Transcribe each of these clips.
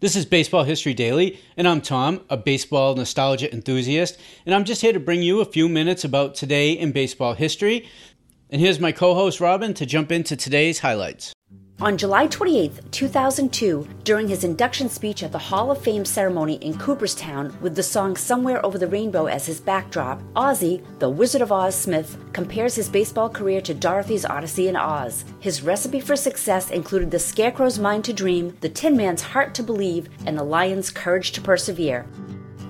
This is Baseball History Daily, and I'm Tom, a baseball nostalgia enthusiast, and I'm just here to bring you a few minutes about today in baseball history. And here's my co-host Robin to jump into today's highlights. On July 28, 2002, during his induction speech at the Hall of Fame ceremony in Cooperstown with the song Somewhere Over the Rainbow as his backdrop, Ozzy, the Wizard of Oz Smith, compares his baseball career to Dorothy's Odyssey in Oz. His recipe for success included the Scarecrow's mind to dream, the Tin Man's heart to believe, and the Lion's courage to persevere.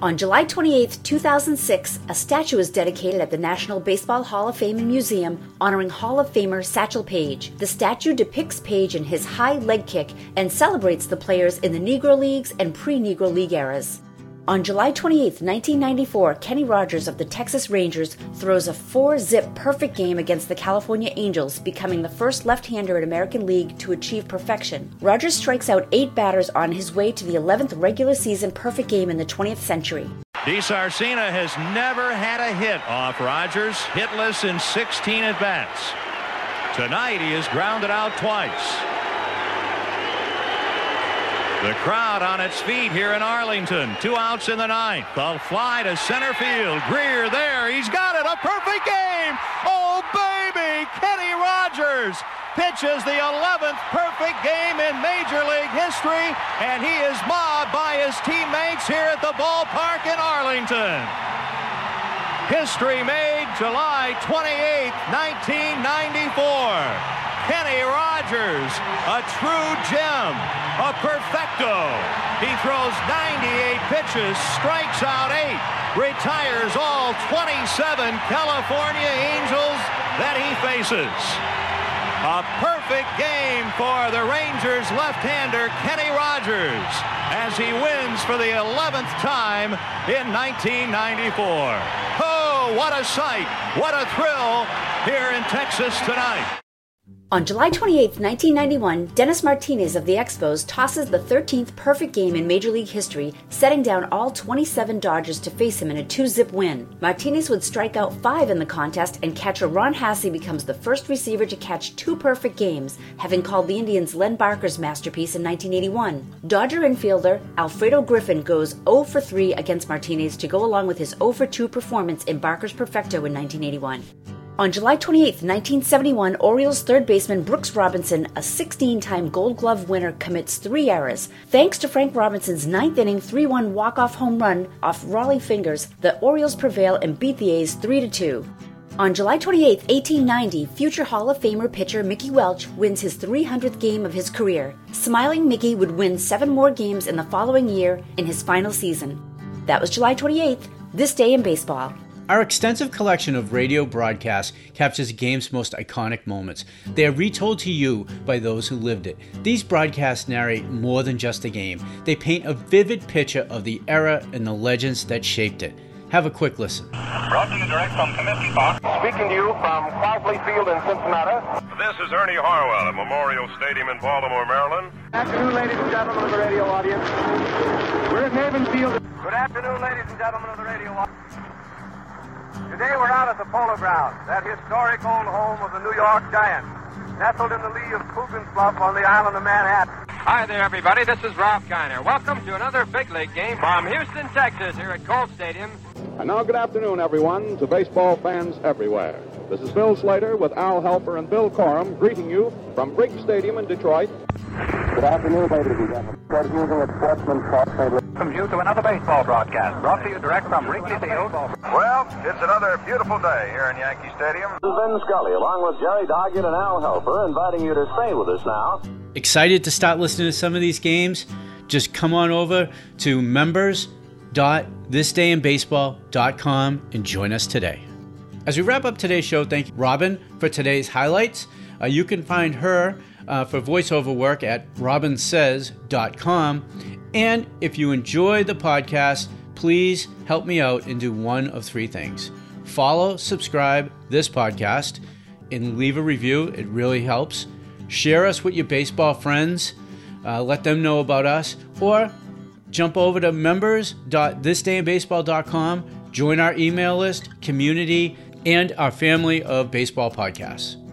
On July 28, 2006, a statue was dedicated at the National Baseball Hall of Fame and Museum honoring Hall of Famer Satchel Paige. The statue depicts Paige in his high leg kick and celebrates the players in the Negro leagues and pre-Negro league eras. On July 28, 1994, Kenny Rogers of the Texas Rangers throws a 4-zip perfect game against the California Angels, becoming the first left-hander in American League to achieve perfection. Rogers strikes out 8 batters on his way to the 11th regular season perfect game in the 20th century. DiSarcina has never had a hit off Rogers, hitless in 16 at-bats. Tonight he is grounded out twice. The crowd on its feet here in Arlington. 2 outs in the 9th. They'll fly to center field. Greer there. He's got it. A perfect game. Oh, baby. Kenny Rogers pitches the 11th perfect game in Major League history, and he is mobbed by his teammates here at the ballpark in Arlington. History made July 28, 1994. Kenny Rogers, a true gem, a perfecto. He throws 98 pitches, strikes out 8, retires all 27 California Angels that he faces. A perfect game for the Rangers left-hander Kenny Rogers as he wins for the 11th time in 1994. Oh, what a sight, what a thrill here in Texas tonight. On July 28, 1991, Dennis Martinez of the Expos tosses the 13th perfect game in Major League history, setting down all 27 Dodgers to face him in a 2-zip win. Martinez would strike out 5 in the contest, and catcher Ron Hassey becomes the first receiver to catch 2 perfect games, having called the Indians' Len Barker's masterpiece in 1981. Dodger infielder Alfredo Griffin goes 0 for 3 against Martinez to go along with his 0 for 2 performance in Barker's perfecto in 1981. On July 28, 1971, Orioles third baseman Brooks Robinson, a 16-time Gold Glove winner, commits 3 errors. Thanks to Frank Robinson's 9th-inning 3-1 walk-off home run off Rollie Fingers, the Orioles prevail and beat the A's 3-2. On July 28, 1890, future Hall of Famer pitcher Mickey Welch wins his 300th game of his career. Smiling Mickey would win 7 more games in the following year in his final season. That was July 28th, this day in baseball. Our extensive collection of radio broadcasts captures a game's most iconic moments. They are retold to you by those who lived it. These broadcasts narrate more than just a game. They paint a vivid picture of the era and the legends that shaped it. Have a quick listen. Brought to you direct from Comiskey Park. Speaking to you from Crosley Field in Cincinnati. This is Ernie Harwell at Memorial Stadium in Baltimore, Maryland. Good afternoon, ladies and gentlemen of the radio audience. We're at Navin Field. Good afternoon, ladies and gentlemen of the radio audience. Today we're out at the Polo Grounds, that historic old home of the New York Giants, nestled in the lee of Coogan's Bluff on the island of Manhattan. Hi there, everybody. This is Ralph Kiner. Welcome to another big league game from Houston, Texas, here at Colt Stadium. And now good afternoon, everyone, to baseball fans everywhere. This is Bill Slater with Al Helper and Bill Corum greeting you from Briggs Stadium in Detroit. Good afternoon, ladies and gentlemen. Welcome you to another baseball broadcast, brought to you direct from Wrigley Field. Well, it's another beautiful day here in Yankee Stadium. This is Ben Scully, along with Jerry Doggett and Al Helper, inviting you to stay with us now. Excited to start listening to some of these games? Just come on over to members.thisdayinbaseball.com and join us today. As we wrap up today's show, thank you, Robin, for today's highlights. You can find her for voiceover work at robinsays.com. And if you enjoy the podcast, please help me out and do one of 3 things. Follow, subscribe this podcast, and leave a review. It really helps. Share us with your baseball friends. Let them know about us. Or jump over to members.thisdayinbaseball.com. Join our email list, community, and our family of baseball podcasts.